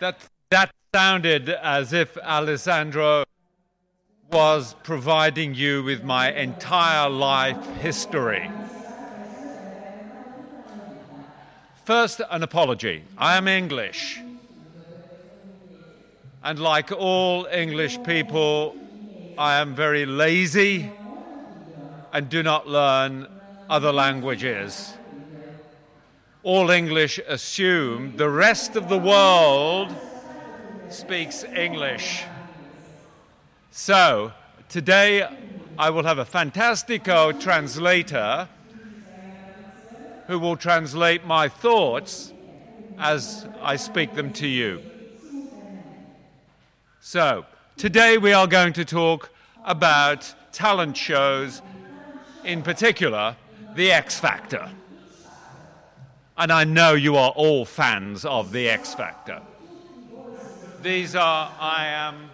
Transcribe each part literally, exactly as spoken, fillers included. That that sounded as if Alessandro was providing you with my entire life history. First, an apology. I am English. And like all English people, I am very lazy and do not learn other languages. All English assume the rest of the world speaks English. So today I will have a fantastico translator who will translate my thoughts as I speak them to you. So today we are going to talk about talent shows, in particular the X Factor. And I know you are all fans of the X Factor. These are, I am,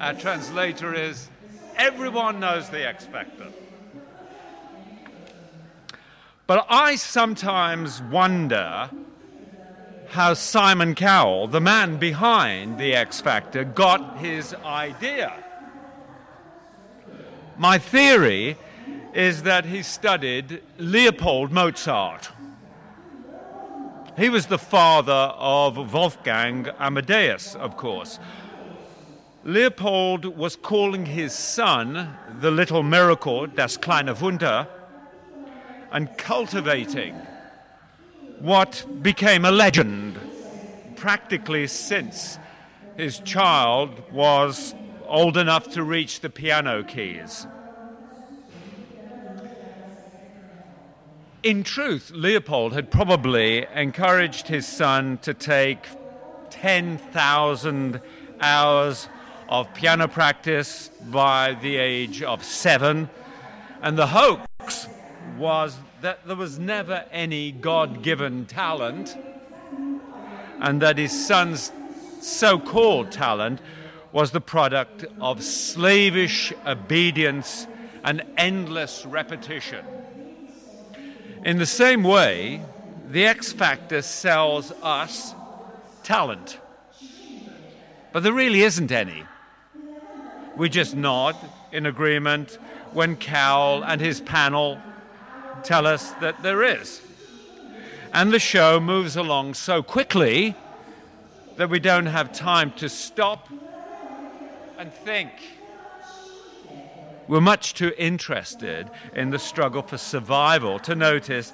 our translator is, everyone knows the X Factor. But I sometimes wonder how Simon Cowell, the man behind the X Factor, got his idea. My theory is that he studied Leopold Mozart. He was the father of Wolfgang Amadeus, of course. Leopold was calling his son the little miracle, das kleine Wunder, and cultivating what became a legend practically since his child was old enough to reach the piano keys. In truth, Leopold had probably encouraged his son to take ten thousand hours of piano practice by the age of seven, and the hoax was that there was never any God-given talent, and that his son's so-called talent was the product of slavish obedience and endless repetition. In the same way, the X Factor sells us talent, but there really isn't any. We just nod in agreement when Cowell and his panel tell us that there is. And the show moves along so quickly that we don't have time to stop and think. We're much too interested in the struggle for survival to notice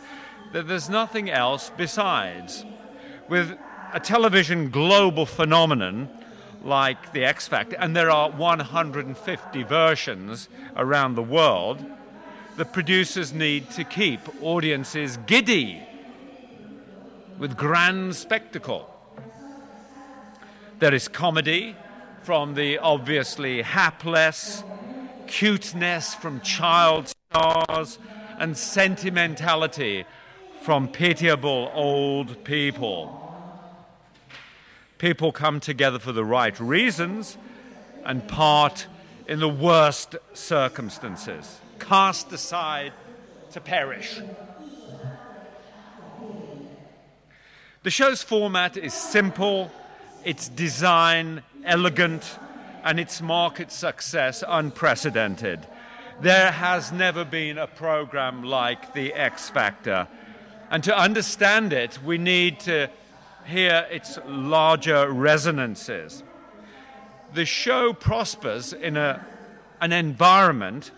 that there's nothing else besides. With a television global phenomenon like the X Factor, and there are one hundred fifty versions around the world, the producers need to keep audiences giddy with grand spectacle. There is comedy from the obviously hapless, cuteness from child stars, and sentimentality from pitiable old people. People come together for the right reasons and part in the worst circumstances, cast aside to perish. The show's format is simple, its design elegant, and its market success unprecedented. There has never been a program like the X Factor. And to understand it, we need to hear its larger resonances. The show prospers in a, an environment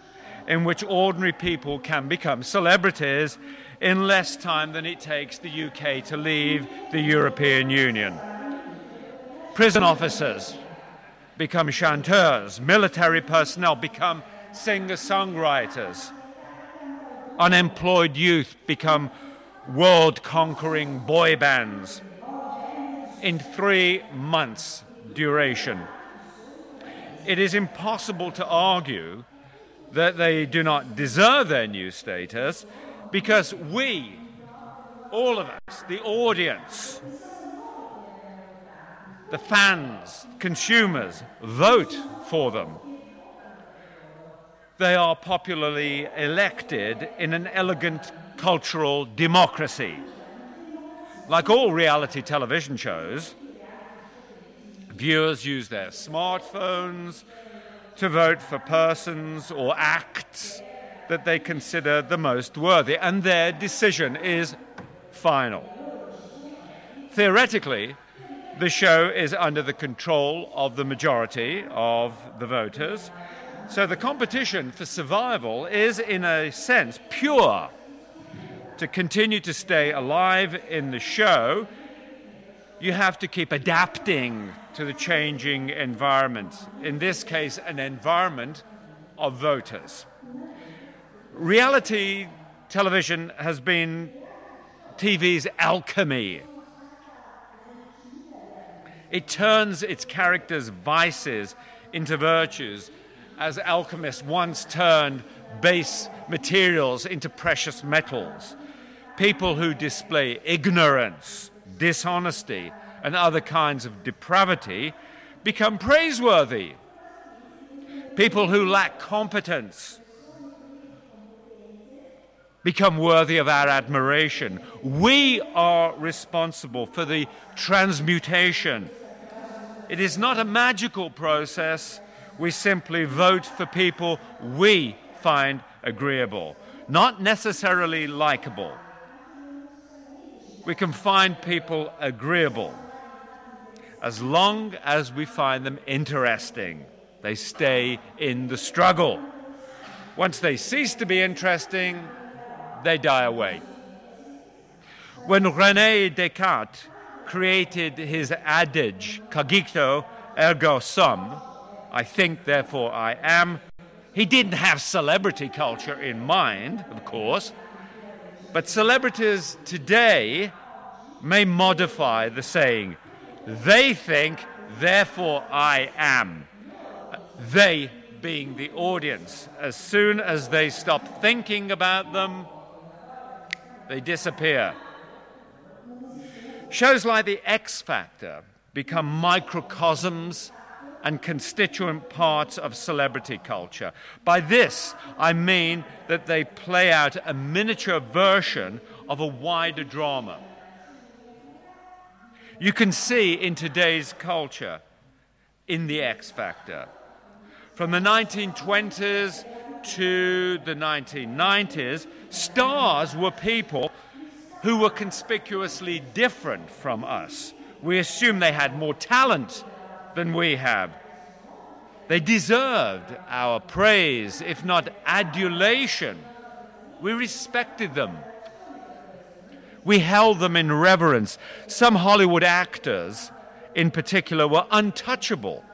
in which ordinary people can become celebrities in less time than it takes the U K to leave the European Union. Prison officers become chanteurs, military personnel become singer-songwriters, unemployed youth become world-conquering boy bands in three months' duration. It is impossible to argue that they do not deserve their new status, because we, all of us, the audience, the fans, consumers, vote for them. They are popularly elected in an elegant cultural democracy. Like all reality television shows, Viewers use their smartphones to vote for persons or acts that they consider the most worthy, and their decision is final. Theoretically, the show is under the control of the majority of the voters, so the competition for survival is, in a sense, pure. To continue to stay alive in the show, you have to keep adapting to the changing environment, in this case, an environment of voters. Reality television has been T V's alchemy. It turns its characters' vices into virtues, as alchemists once turned base materials into precious metals. People who display ignorance, dishonesty, and other kinds of depravity become praiseworthy. People who lack competence become worthy of our admiration. We are responsible for the transmutation. It is not a magical process. We simply vote for people we find agreeable, not necessarily likable. We can find people agreeable as long as we find them interesting. They stay in the struggle. Once they cease to be interesting, they die away. When René Descartes created his adage, cogito ergo sum, I think, therefore I am, he didn't have celebrity culture in mind, of course, but celebrities today may modify the saying, they think, therefore I am, they being the audience. As soon as they stop thinking about them, they disappear. Shows like The X Factor become microcosms and constituent parts of celebrity culture. By this, I mean that they play out a miniature version of a wider drama. You can see in today's culture, in The X Factor, from the nineteen twenties to the nineteen nineties, stars were people who were conspicuously different from us. We assume they had more talent than we have. They deserved our praise, if not adulation. We respected them. We held them in reverence. Some Hollywood actors, in particular, were untouchable,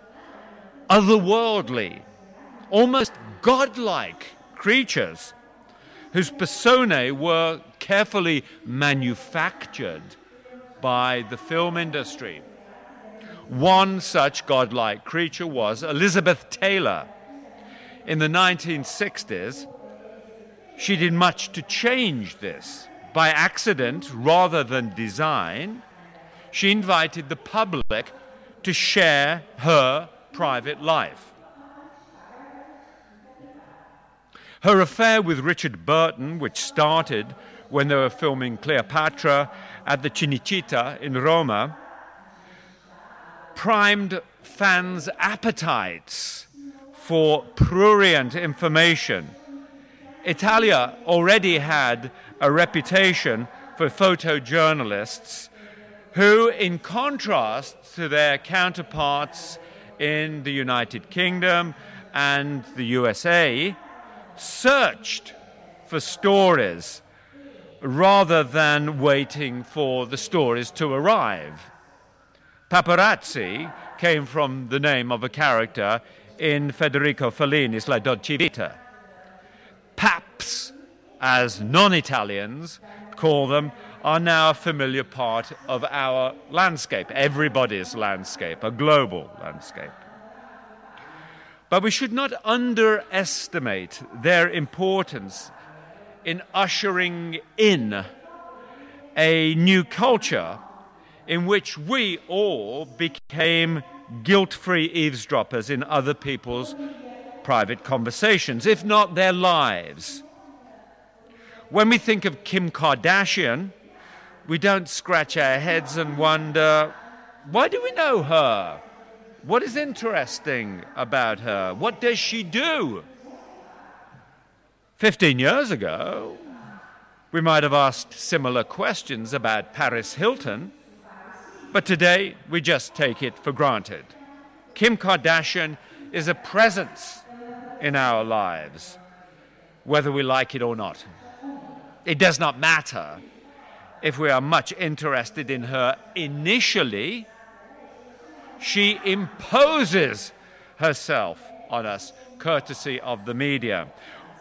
otherworldly, almost godlike creatures whose personae were carefully manufactured by the film industry. One such godlike creature was Elizabeth Taylor. In the nineteen sixties, she did much to change this. By accident, rather than design, she invited the public to share her private life. Her affair with Richard Burton, which started when they were filming Cleopatra at the Cinicita in Roma, primed fans' appetites for prurient information. Italia already had a reputation for photojournalists who, in contrast to their counterparts in the United Kingdom and the U S A, searched for stories rather than waiting for the stories to arrive. Paparazzi came from the name of a character in Federico Fellini's La Dolce Vita. Paps, as non-Italians call them, are now a familiar part of our landscape, everybody's landscape, a global landscape. But we should not underestimate their importance in ushering in a new culture in which we all became guilt-free eavesdroppers in other people's private conversations, if not their lives. When we think of Kim Kardashian, we don't scratch our heads and wonder, why do we know her? What is interesting about her? What does she do? Fifteen years ago, we might have asked similar questions about Paris Hilton, but today we just take it for granted. Kim Kardashian is a presence in our lives, whether we like it or not. It does not matter if we are much interested in her initially. She imposes herself on us, courtesy of the media.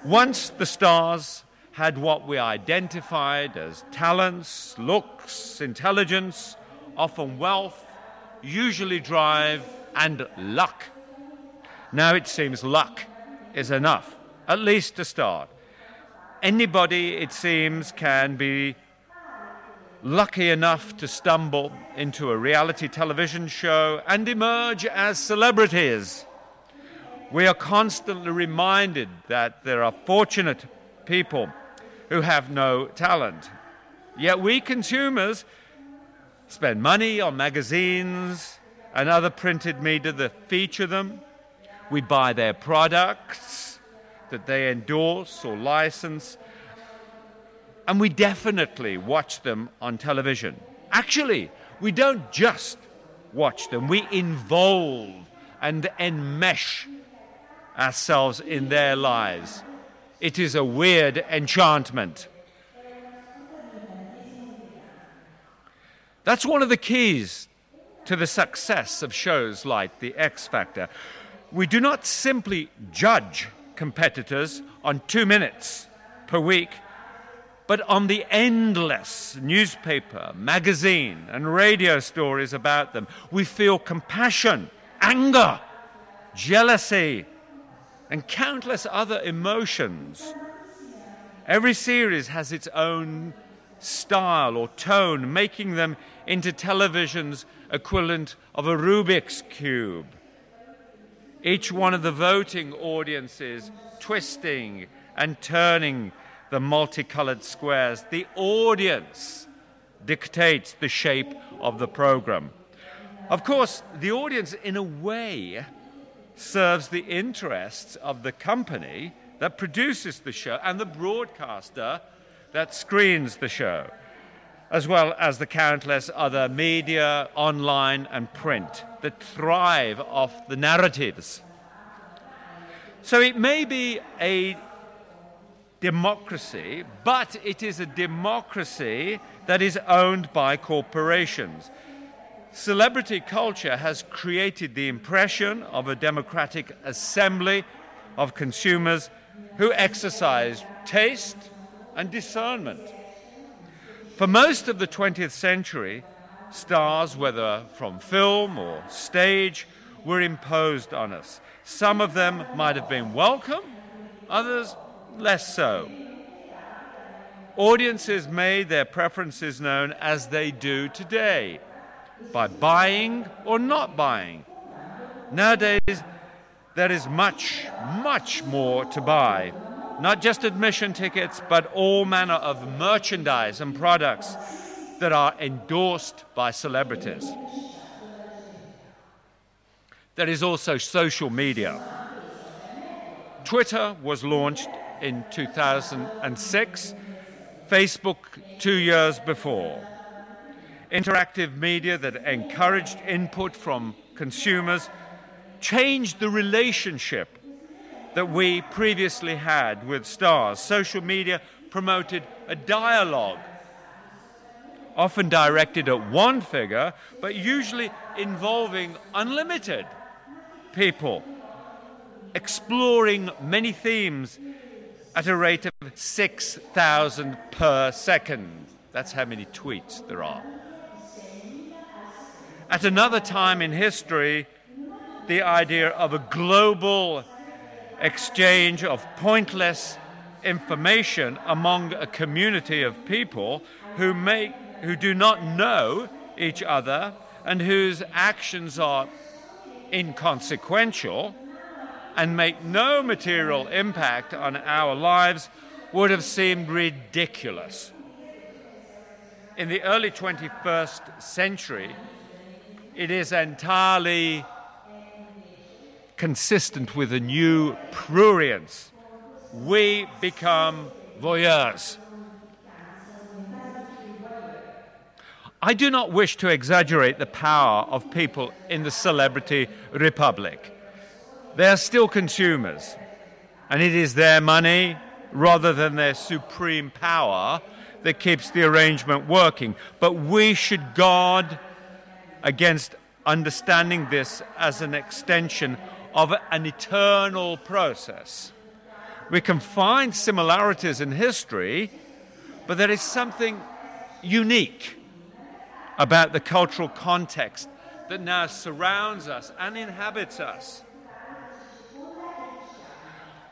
Once the stars had what we identified as talents, looks, intelligence, often wealth, usually drive, and luck. Now it seems luck is enough, at least to start. Anybody, it seems, can be lucky enough to stumble into a reality television show and emerge as celebrities. We are constantly reminded that there are fortunate people who have no talent. Yet we consumers spend money on magazines and other printed media that feature them. We buy their products that they endorse or license. And we definitely watch them on television. Actually, we don't just watch them. We involve and enmesh ourselves in their lives. It is a weird enchantment. That's one of the keys to the success of shows like The X Factor. We do not simply judge competitors on two minutes per week, but on the endless newspaper, magazine, and radio stories about them. We feel compassion, anger, jealousy, and countless other emotions. Every series has its own style or tone, making them into television's equivalent of a Rubik's Cube. Each one of the voting audiences twisting and turning the multicolored squares. The audience dictates the shape of the program. Of course, the audience, in a way, serves the interests of the company that produces the show and the broadcaster that screens the show, as well as the countless other media, online and print, that thrive off the narratives. So it may be a democracy, but it is a democracy that is owned by corporations. Celebrity culture has created the impression of a democratic assembly of consumers who exercise taste and discernment. For most of the twentieth century, stars, whether from film or stage, were imposed on us. Some of them might have been welcome, others less so. Audiences made their preferences known as they do today, by buying or not buying. Nowadays, there is much, much more to buy. Not just admission tickets, but all manner of merchandise and products that are endorsed by celebrities. There is also social media. Twitter was launched in two thousand six, Facebook two years before. Interactive media that encouraged input from consumers changed the relationship that we previously had with stars. Social media promoted a dialogue, often directed at one figure, but usually involving unlimited people, exploring many themes at a rate of six thousand per second. That's how many tweets there are. At another time in history, the idea of a global exchange of pointless information among a community of people who make, who do not know each other and whose actions are inconsequential and make no material impact on our lives would have seemed ridiculous. In the early twenty-first century, it is entirely consistent with a new prurience. We become voyeurs. I do not wish to exaggerate the power of people in the celebrity republic. They are still consumers, and it is their money, rather than their supreme power, that keeps the arrangement working. But we should guard against understanding this as an extension of an eternal process. We can find similarities in history, but there is something unique about the cultural context that now surrounds us and inhabits us.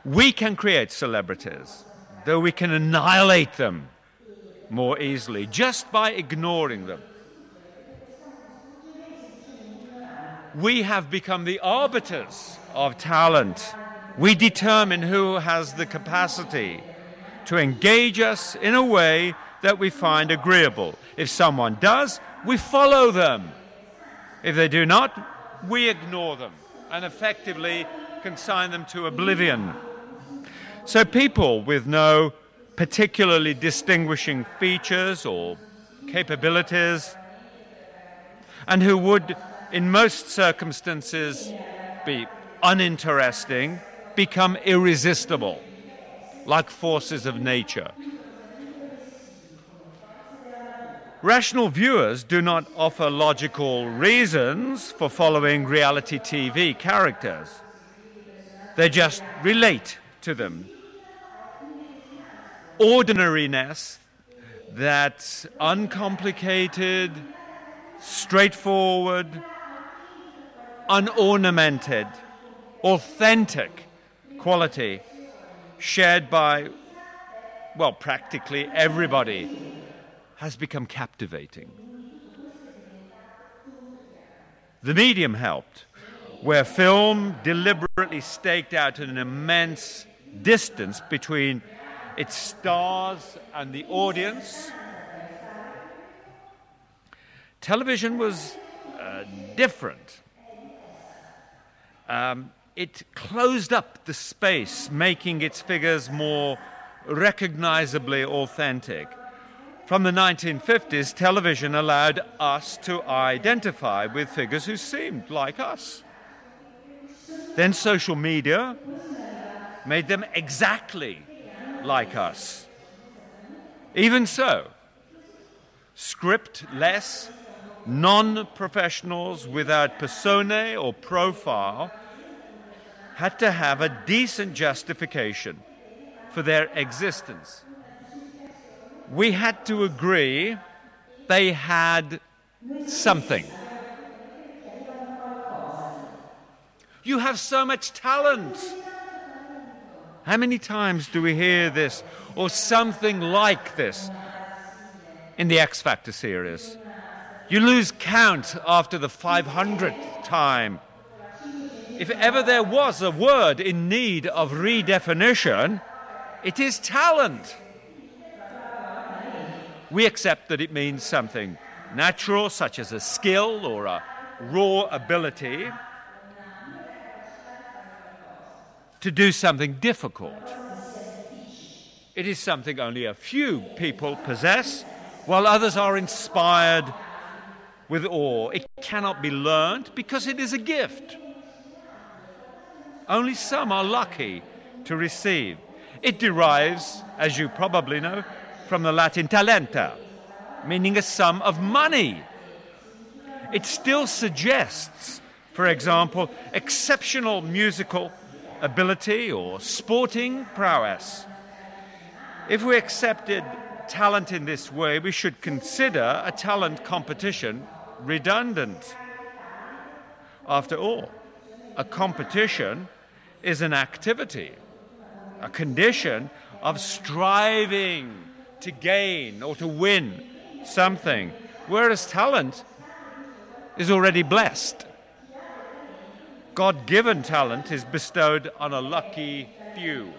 We can create celebrities, though we can annihilate them more easily just by ignoring them. We have become the arbiters of talent. We determine who has the capacity to engage us in a way that we find agreeable. If someone does, we follow them. If they do not, we ignore them and effectively consign them to oblivion. So people with no particularly distinguishing features or capabilities, and who would, in most circumstances, be uninteresting, become irresistible, like forces of nature. Rational viewers do not offer logical reasons for following reality T V characters. They just relate to them. Ordinariness, that uncomplicated, straightforward, unornamented, authentic quality shared by, well, practically everybody, has become captivating. The medium helped, where film deliberately staked out an immense distance between its stars and the audience. Television was uh, different. Um, it closed up the space, making its figures more recognizably authentic. From the nineteen fifties, television allowed us to identify with figures who seemed like us. Then social media made them exactly like us. Even so, script-less, non-professionals without personae or profile had to have a decent justification for their existence. We had to agree they had something. You have so much talent. How many times do we hear this or something like this in the X Factor series? You lose count after the five hundredth time. If ever there was a word in need of redefinition, it is talent. We accept that it means something natural, such as a skill or a raw ability, to do something difficult. It is something only a few people possess, while others are inspired with awe. It cannot be learned because it is a gift. Only some are lucky to receive. It derives, as you probably know, from the Latin talenta, meaning a sum of money. It still suggests, for example, exceptional musical ability or sporting prowess. If we accepted talent in this way, we should consider a talent competition redundant. After all, a competition is an activity, a condition of striving to gain or to win something, whereas talent is already blessed. God-given talent is bestowed on a lucky few.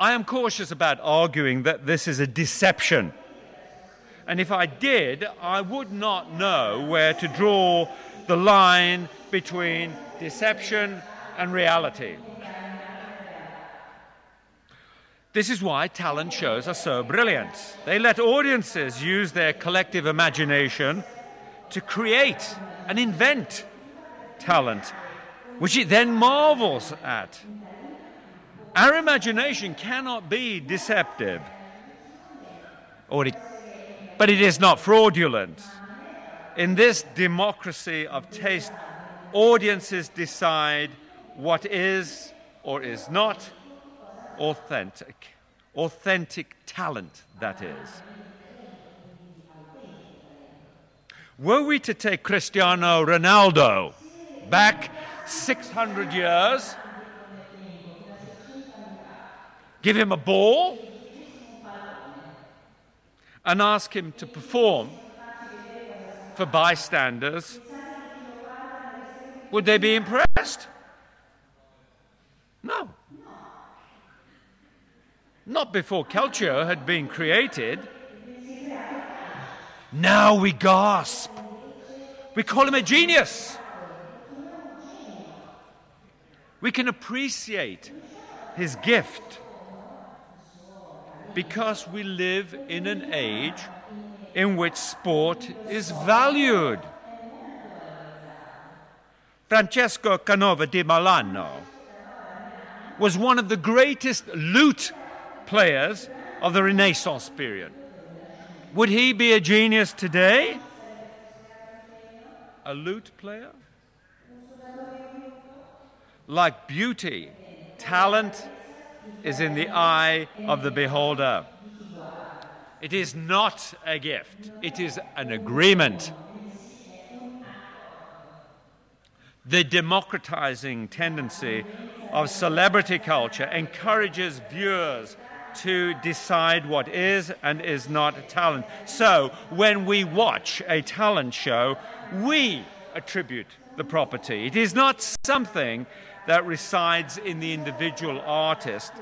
I am cautious about arguing that this is a deception, and if I did, I would not know where to draw the line between deception and reality. This is why talent shows are so brilliant. They let audiences use their collective imagination to create and invent talent, which it then marvels at. Our imagination cannot be deceptive, or it, but it is not fraudulent. In this democracy of taste, audiences decide what is or is not authentic, authentic talent, that is. Were we to take Cristiano Ronaldo back six hundred years, give him a ball, and ask him to perform for bystanders, would they be impressed? No. Not before culture had been created. Now we gasp. We call him a genius. We can appreciate his gift because we live in an age in which sport is valued. Francesco Canova di Milano was one of the greatest lute players of the Renaissance period. Would he be a genius today? A lute player? Like beauty, talent is in the eye of the beholder. It is not a gift, it is an agreement. The democratizing tendency of celebrity culture encourages viewers to decide what is and is not talent. So when we watch a talent show, we attribute the property. It is not something that resides in the individual artist.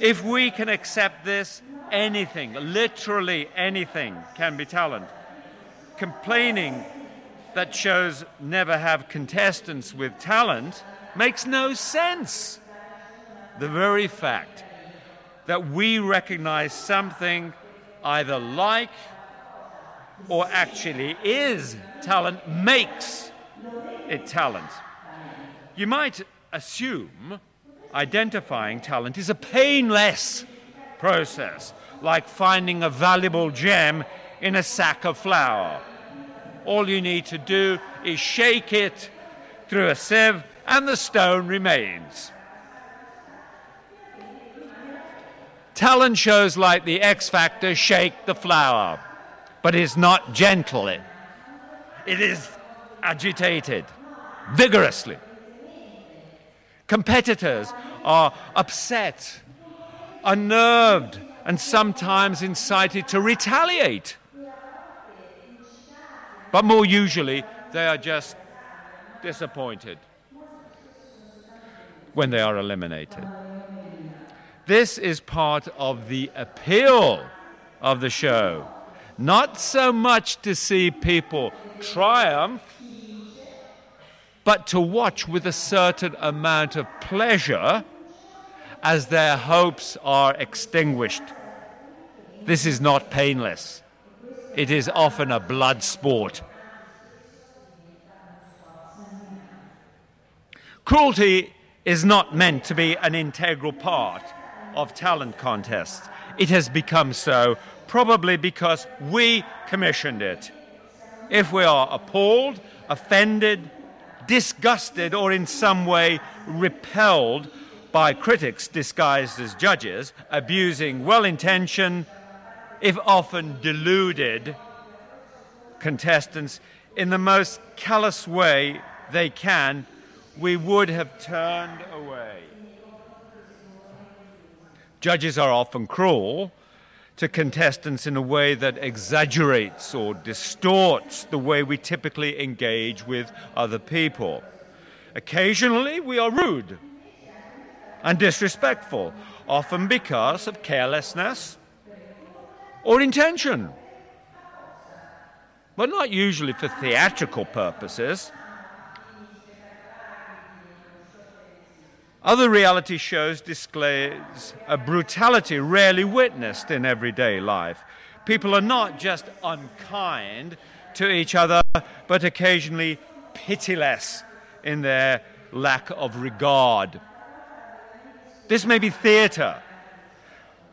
If we can accept this, anything, literally anything, can be talent. Complaining that shows never have contestants with talent makes no sense. The very fact that we recognize something either like or actually is talent makes it talent. You might assume identifying talent is a painless process, like finding a valuable gem in a sack of flour. All you need to do is shake it through a sieve and the stone remains. Talent shows like the X Factor shake the flower, but it's not gently. It is agitated, vigorously. Competitors are upset, unnerved, and sometimes incited to retaliate. But more usually, they are just disappointed when they are eliminated. This is part of the appeal of the show. Not so much to see people triumph, but to watch with a certain amount of pleasure as their hopes are extinguished. This is not painless. It is often a blood sport. Cruelty is not meant to be an integral part of talent contests. It has become so, probably because we commissioned it. If we are appalled, offended, disgusted, or in some way repelled by critics disguised as judges, abusing well-intentioned, if often deluded, contestants in the most callous way they can, we would have turned away. Judges are often cruel to contestants in a way that exaggerates or distorts the way we typically engage with other people. Occasionally, we are rude and disrespectful, often because of carelessness or intention. but not usually for theatrical purposes. Other reality shows displays a brutality rarely witnessed in everyday life. People are not just unkind to each other, but occasionally pitiless in their lack of regard. This may be theatre,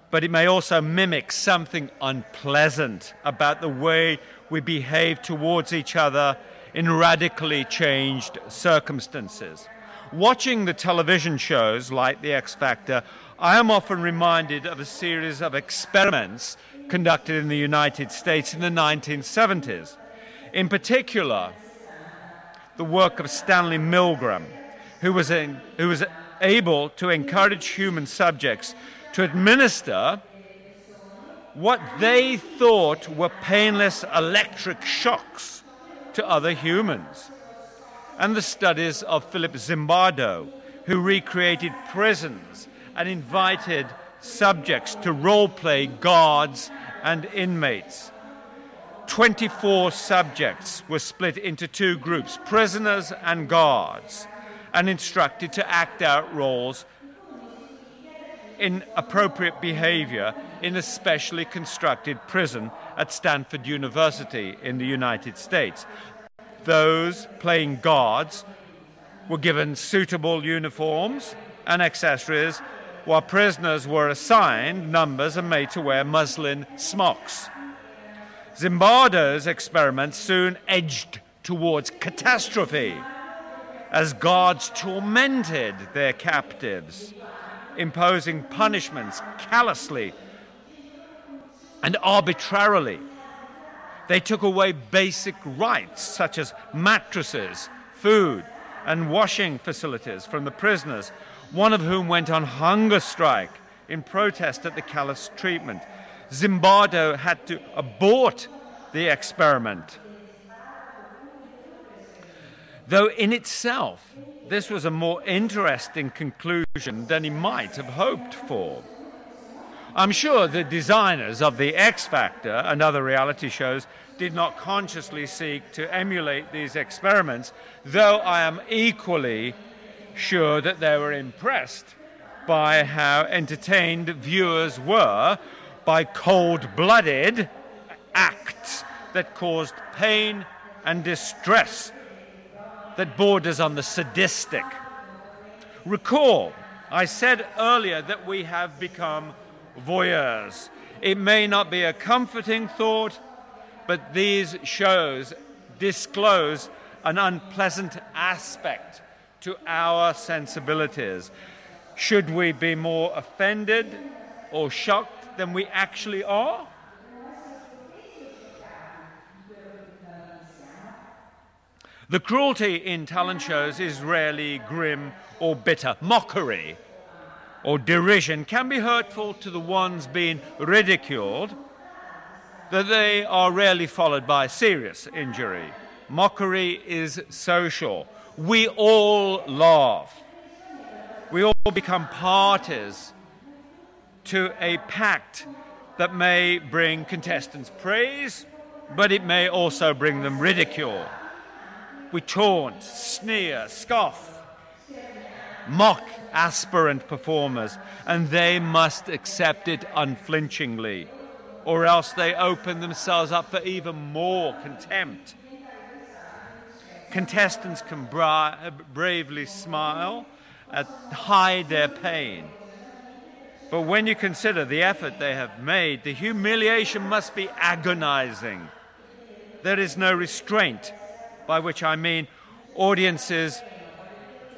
but it may also mimic something unpleasant about the way we behave towards each other in radically changed circumstances. Watching the television shows like The X Factor, I am often reminded of a series of experiments conducted in the United States in the nineteen seventies. In particular, the work of Stanley Milgram, who was, in, who was able to encourage human subjects to administer what they thought were painless electric shocks to other humans. And the studies of Philip Zimbardo, who recreated prisons and invited subjects to role-play guards and inmates. Twenty-four subjects were split into two groups, prisoners and guards, and instructed to act out roles in appropriate behavior in a specially constructed prison at Stanford University in the United States. Those playing guards were given suitable uniforms and accessories, while prisoners were assigned numbers and made to wear muslin smocks. Zimbardo's experiments soon edged towards catastrophe as guards tormented their captives, imposing punishments callously and arbitrarily. They took away basic rights such as mattresses, food, and washing facilities from the prisoners, one of whom went on hunger strike in protest at the callous treatment. Zimbardo had to abort the experiment. Though in itself, this was a more interesting conclusion than he might have hoped for. I'm sure the designers of The X Factor and other reality shows did not consciously seek to emulate these experiments, though I am equally sure that they were impressed by how entertained viewers were by cold-blooded acts that caused pain and distress that borders on the sadistic. Recall, I said earlier that we have become voyeurs. It may not be a comforting thought, but these shows disclose an unpleasant aspect to our sensibilities. Should we be more offended or shocked than we actually are? The cruelty in talent shows is rarely grim or bitter. Mockery or derision can be hurtful to the ones being ridiculed, though they are rarely followed by serious injury. Mockery is social. We all laugh. We all become parties to a pact that may bring contestants praise, but it may also bring them ridicule. We taunt, sneer, scoff, mock aspirant performers, and they must accept it unflinchingly, or else they open themselves up for even more contempt. Contestants can bra- bravely smile and hide their pain, but when you consider the effort they have made, the humiliation must be agonizing. There is no restraint, by which I mean audiences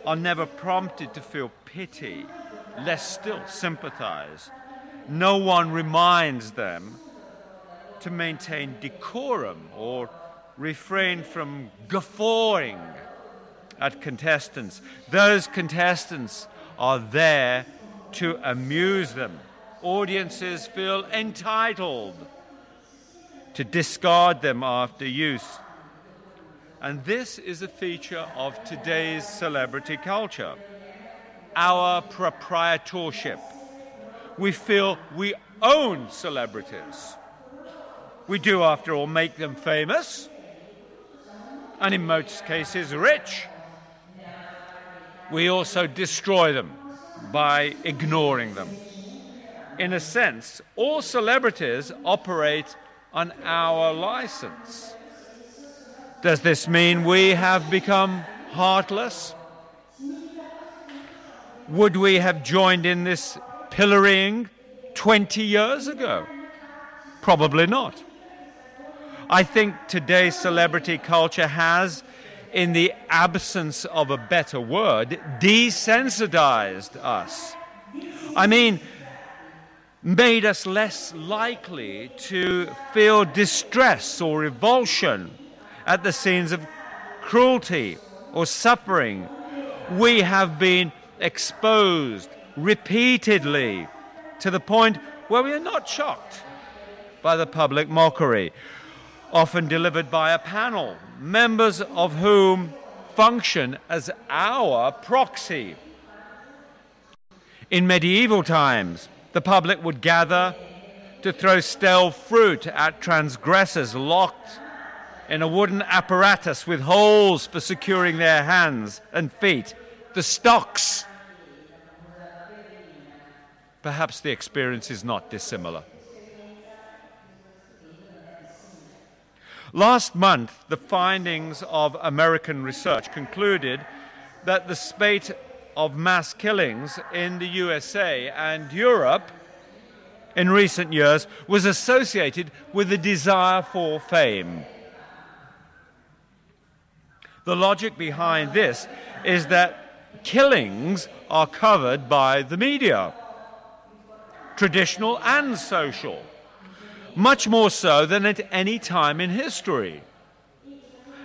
are never prompted to feel pity, less still sympathize. No one reminds them to maintain decorum or refrain from guffawing at contestants. Those contestants are there to amuse them. Audiences feel entitled to discard them after use. And this is a feature of today's celebrity culture, our proprietorship. We feel we own celebrities. We do, after all, make them famous, and in most cases rich. We also destroy them by ignoring them. In a sense, all celebrities operate on our license. Does this mean we have become heartless? Would we have joined in this pillorying twenty years ago? Probably not. I think today's celebrity culture has, in the absence of a better word, desensitized us. I mean, made us less likely to feel distress or revulsion at the scenes of cruelty or suffering. We have been exposed repeatedly to the point where we are not shocked by the public mockery, often delivered by a panel, members of whom function as our proxy. In medieval times, the public would gather to throw stale fruit at transgressors locked in a wooden apparatus with holes for securing their hands and feet, the stocks. Perhaps the experience is not dissimilar. Last month, the findings of American research concluded that the spate of mass killings in the U S A and Europe in recent years was associated with a desire for fame. The logic behind this is that killings are covered by the media, traditional and social, much more so than at any time in history.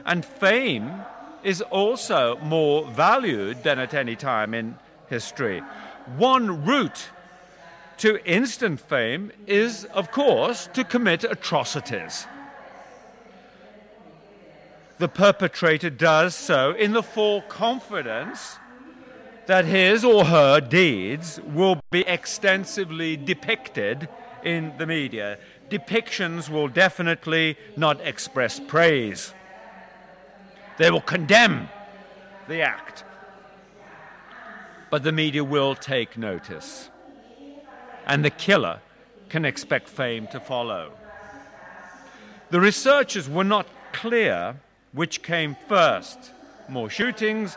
And fame is also more valued than at any time in history. One route to instant fame is, of course, to commit atrocities. The perpetrator does so in the full confidence that his or her deeds will be extensively depicted in the media. Depictions will definitely not express praise. They will condemn the act. But the media will take notice, and the killer can expect fame to follow. The researchers were not clear which came first. More shootings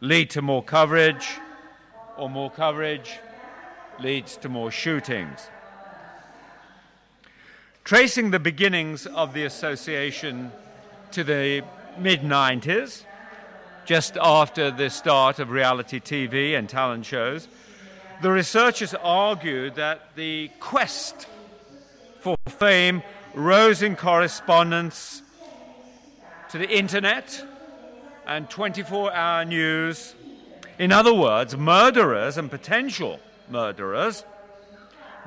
lead to more coverage, or more coverage leads to more shootings. Tracing the beginnings of the association to the mid nineties, just after the start of reality T V and talent shows, the researchers argued that the quest for fame rose in correspondence to the internet and twenty-four hour news. In other words, murderers and potential murderers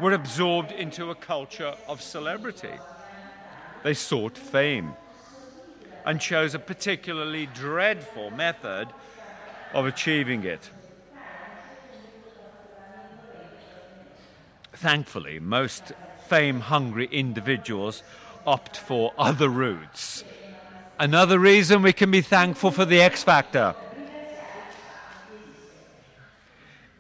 were absorbed into a culture of celebrity. They sought fame and chose a particularly dreadful method of achieving it. Thankfully, most fame-hungry individuals opt for other routes. Another reason we can be thankful for the X Factor.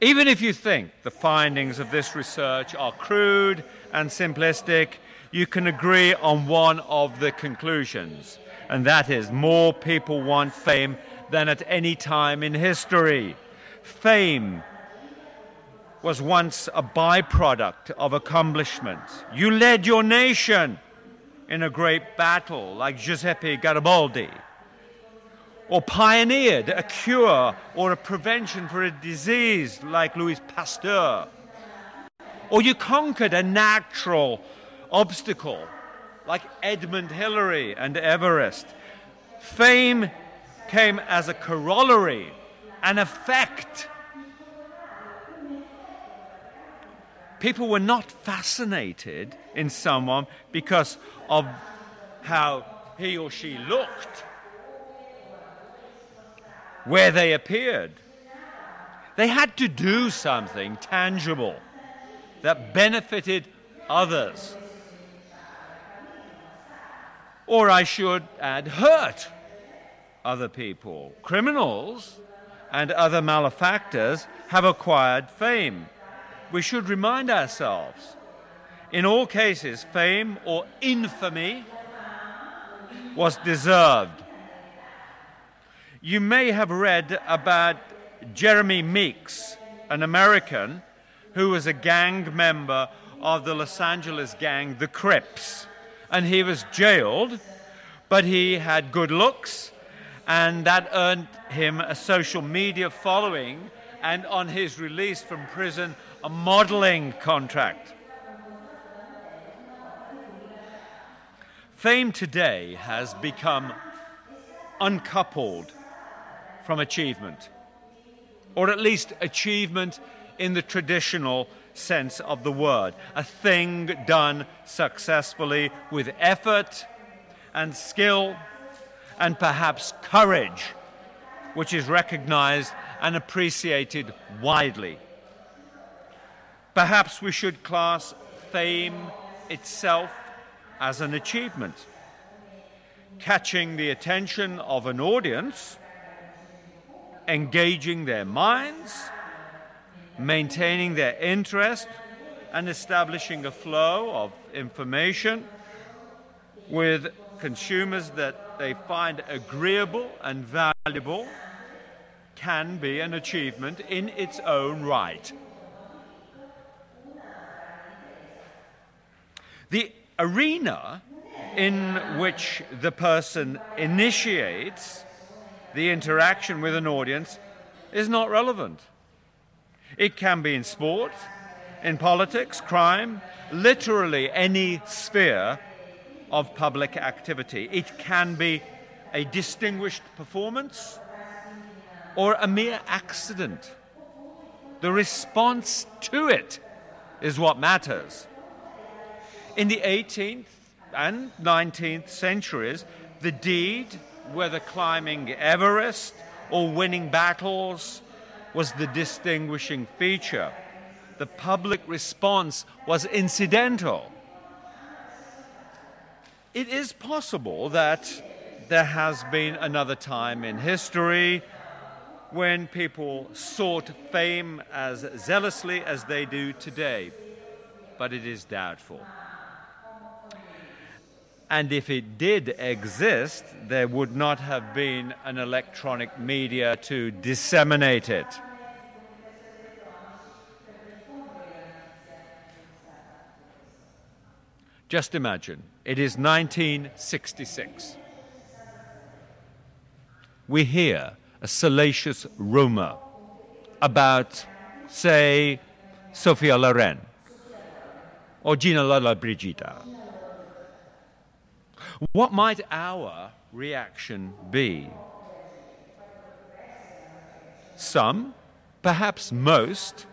Even if you think the findings of this research are crude and simplistic, you can agree on one of the conclusions, and that is more people want fame than at any time in history. Fame was once a byproduct of accomplishment. You led your nation in a great battle like Giuseppe Garibaldi, or pioneered a cure or a prevention for a disease like Louis Pasteur, or you conquered a natural obstacle like Edmund Hillary and Everest. Fame came as a corollary, an effect. People were not fascinated in someone because of how he or she looked, where they appeared. They had to do something tangible that benefited others. or I should add hurt other people. Criminals and other malefactors have acquired fame. We should remind ourselves, in all cases, fame or infamy was deserved. You may have read about Jeremy Meeks, an American who was a gang member of the Los Angeles gang, the Crips, and he was jailed, but he had good looks, and that earned him a social media following, and on his release from prison, a modeling contract. Fame today has become uncoupled from achievement, or at least achievement in the traditional sense of the word, a thing done successfully with effort and skill and perhaps courage, which is recognized and appreciated widely. Perhaps we should class fame itself as an achievement. Catching the attention of an audience, engaging their minds, maintaining their interest, and establishing a flow of information with consumers that they find agreeable and valuable can be an achievement in its own right. The arena in which the person initiates the interaction with an audience is not relevant. It can be in sport, in politics, crime, literally any sphere of public activity. It can be a distinguished performance or a mere accident. The response to it is what matters. In the eighteenth and nineteenth centuries, the deed, whether climbing Everest or winning battles, was the distinguishing feature. The public response was incidental. It is possible that there has been another time in history when people sought fame as zealously as they do today, but it is doubtful. And if it did exist, there would not have been an electronic media to disseminate it. Just imagine, it is nineteen sixty-six. We hear a salacious rumor about, say, Sophia Loren or Gina Lollobrigida. What might our reaction be? Some, perhaps most,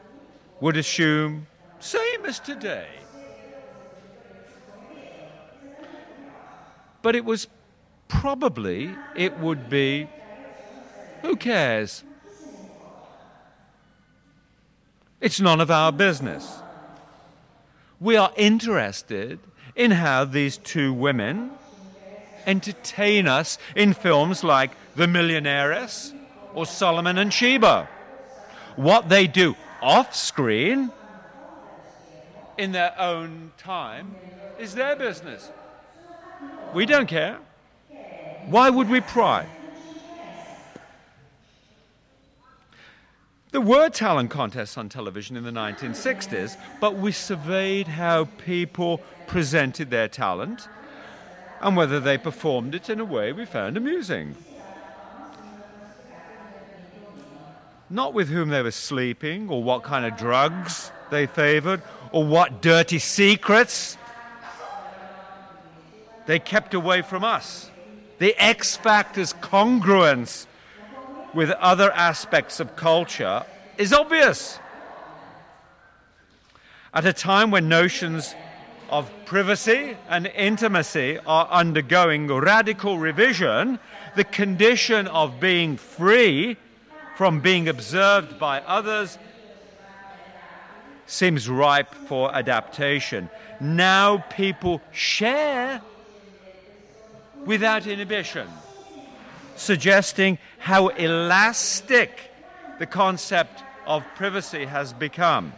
would assume, same as today. But it was probably, it would be, who cares? It's none of our business. We are interested in how these two women entertain us in films like The Millionaires or Solomon and Sheba. What they do off-screen in their own time is their business. We don't care. Why would we pry? There were talent contests on television in the nineteen sixties, but we surveyed how people presented their talent and whether they performed it in a way we found amusing. Not with whom they were sleeping, or what kind of drugs they favored, or what dirty secrets they kept away from us. The X Factor's congruence with other aspects of culture is obvious. At a time when notions of privacy and intimacy are undergoing radical revision, the condition of being free from being observed by others seems ripe for adaptation. Now people share without inhibition, suggesting how elastic the concept of privacy has become.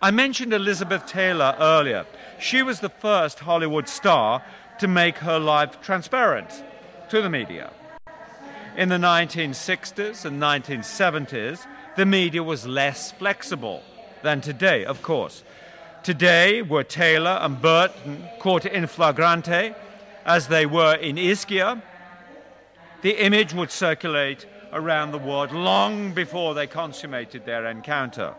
I mentioned Elizabeth Taylor earlier. She was the first Hollywood star to make her life transparent to the media. In the nineteen sixties and nineteen seventies, the media was less flexible than today, of course. Today, were Taylor and Burton caught in flagrante, as they were in Ischia, the image would circulate around the world long before they consummated their encounter.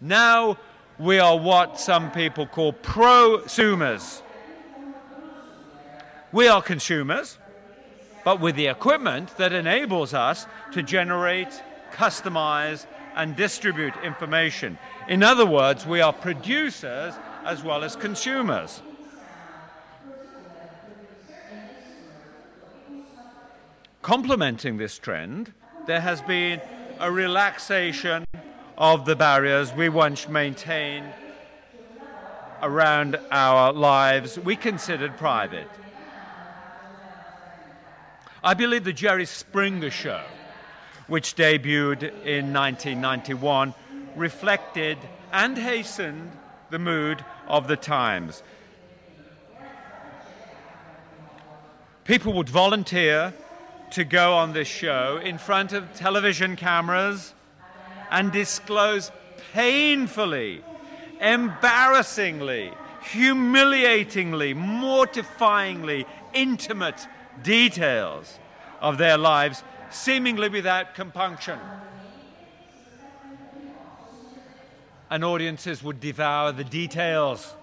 Now we are what some people call prosumers. We are consumers, but with the equipment that enables us to generate, customize, and distribute information. In other words, we are producers as well as consumers. Complementing this trend, there has been a relaxation of the barriers we once maintained around our lives we considered private. I believe the Jerry Springer Show, which debuted in nineteen ninety-one, reflected and hastened the mood of the times. People would volunteer to go on this show in front of television cameras and disclose painfully, embarrassingly, humiliatingly, mortifyingly intimate details of their lives, seemingly without compunction. And audiences would devour the details.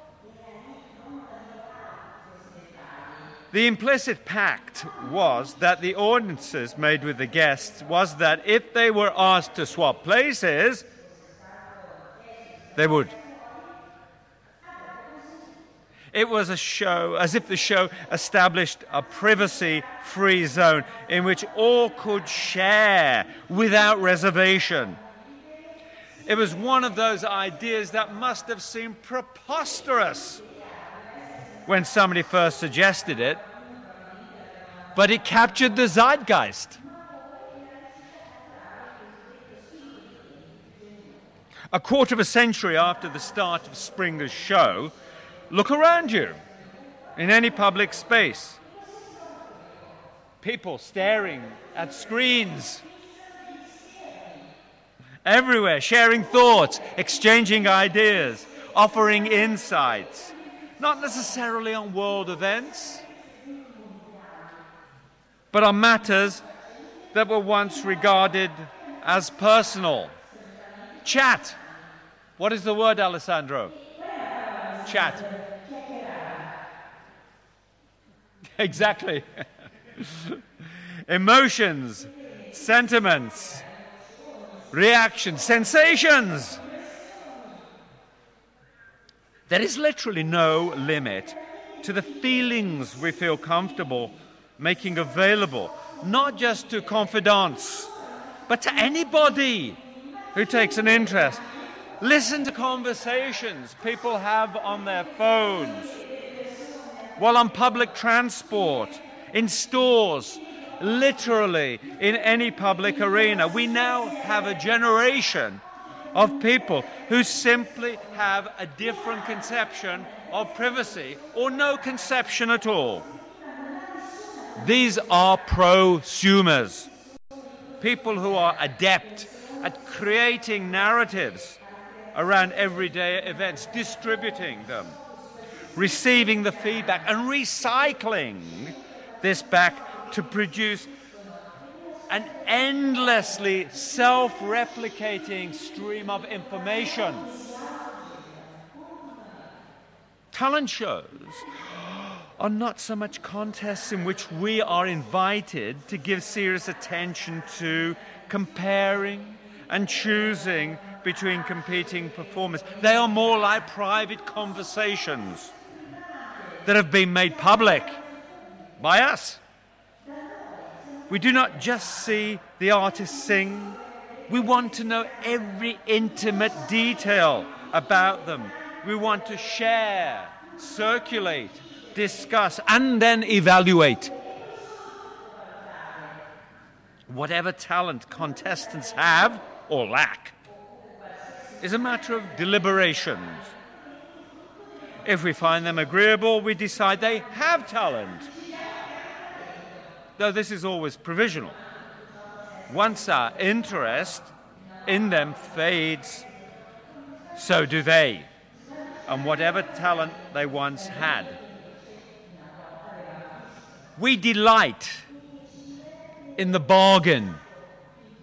The implicit pact was that the audiences made with the guests was that if they were asked to swap places, they would. It was a show, as if the show established a privacy-free zone in which all could share without reservation. It was one of those ideas that must have seemed preposterous when somebody first suggested it, but it captured the zeitgeist. A quarter of a century after the start of Springer's show, look around you in any public space. People staring at screens everywhere, sharing thoughts, exchanging ideas, offering insights. Not necessarily on world events, but on matters that were once regarded as personal. Chat. What is the word, Alessandro? Chat. Exactly. Emotions, sentiments, reactions, sensations. There is literally no limit to the feelings we feel comfortable making available, not just to confidants, but to anybody who takes an interest. Listen to conversations people have on their phones, while on public transport, in stores, literally in any public arena. We now have a generation of people who simply have a different conception of privacy or no conception at all. These are prosumers, people who are adept at creating narratives around everyday events, distributing them, receiving the feedback, and recycling this back to produce an endlessly self-replicating stream of information. Talent shows are not so much contests in which we are invited to give serious attention to comparing and choosing between competing performers. They are more like private conversations that have been made public by us. We do not just see the artist sing. We want to know every intimate detail about them. We want to share circulate, discuss, and then evaluate. Whatever talent contestants have, or lack, is a matter of deliberations. If we find them agreeable, we decide they have talent. Though this is always provisional. Once our interest in them fades, so do they, and whatever talent they once had. We delight in the bargain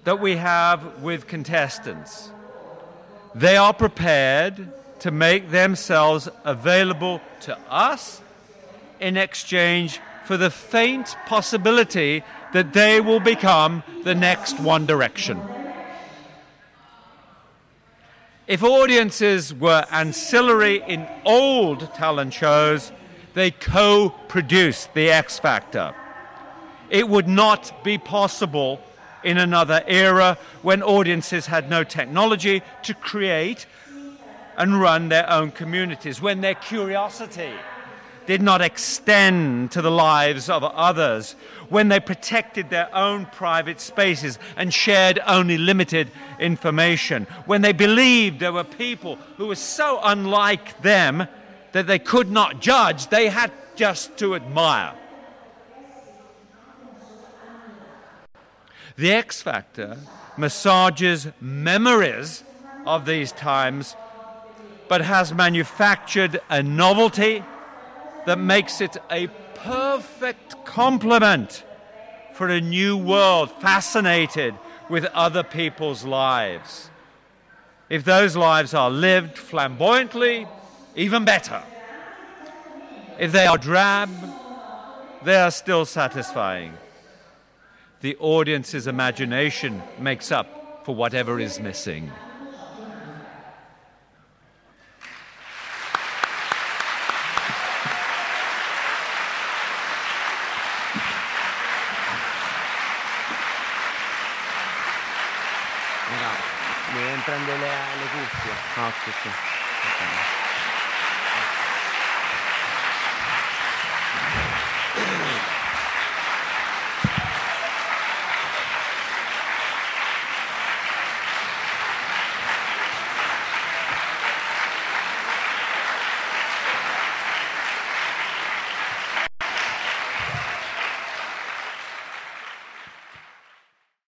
that we have with contestants. They are prepared to make themselves available to us in exchange for the faint possibility that they will become the next One Direction. If audiences were ancillary in old talent shows, they co-produced the X Factor. It would not be possible in another era when audiences had no technology to create and run their own communities, when their curiosity did not extend to the lives of others, when they protected their own private spaces and shared only limited information, when they believed there were people who were so unlike them that they could not judge, they had just to admire. The X Factor massages memories of these times, but has manufactured a novelty that makes it a perfect complement for a new world fascinated with other people's lives. If those lives are lived flamboyantly, even better. If they are drab, they are still satisfying. The audience's imagination makes up for whatever is missing. Prende le, le cuffie. Ah, sì, sì. Okay.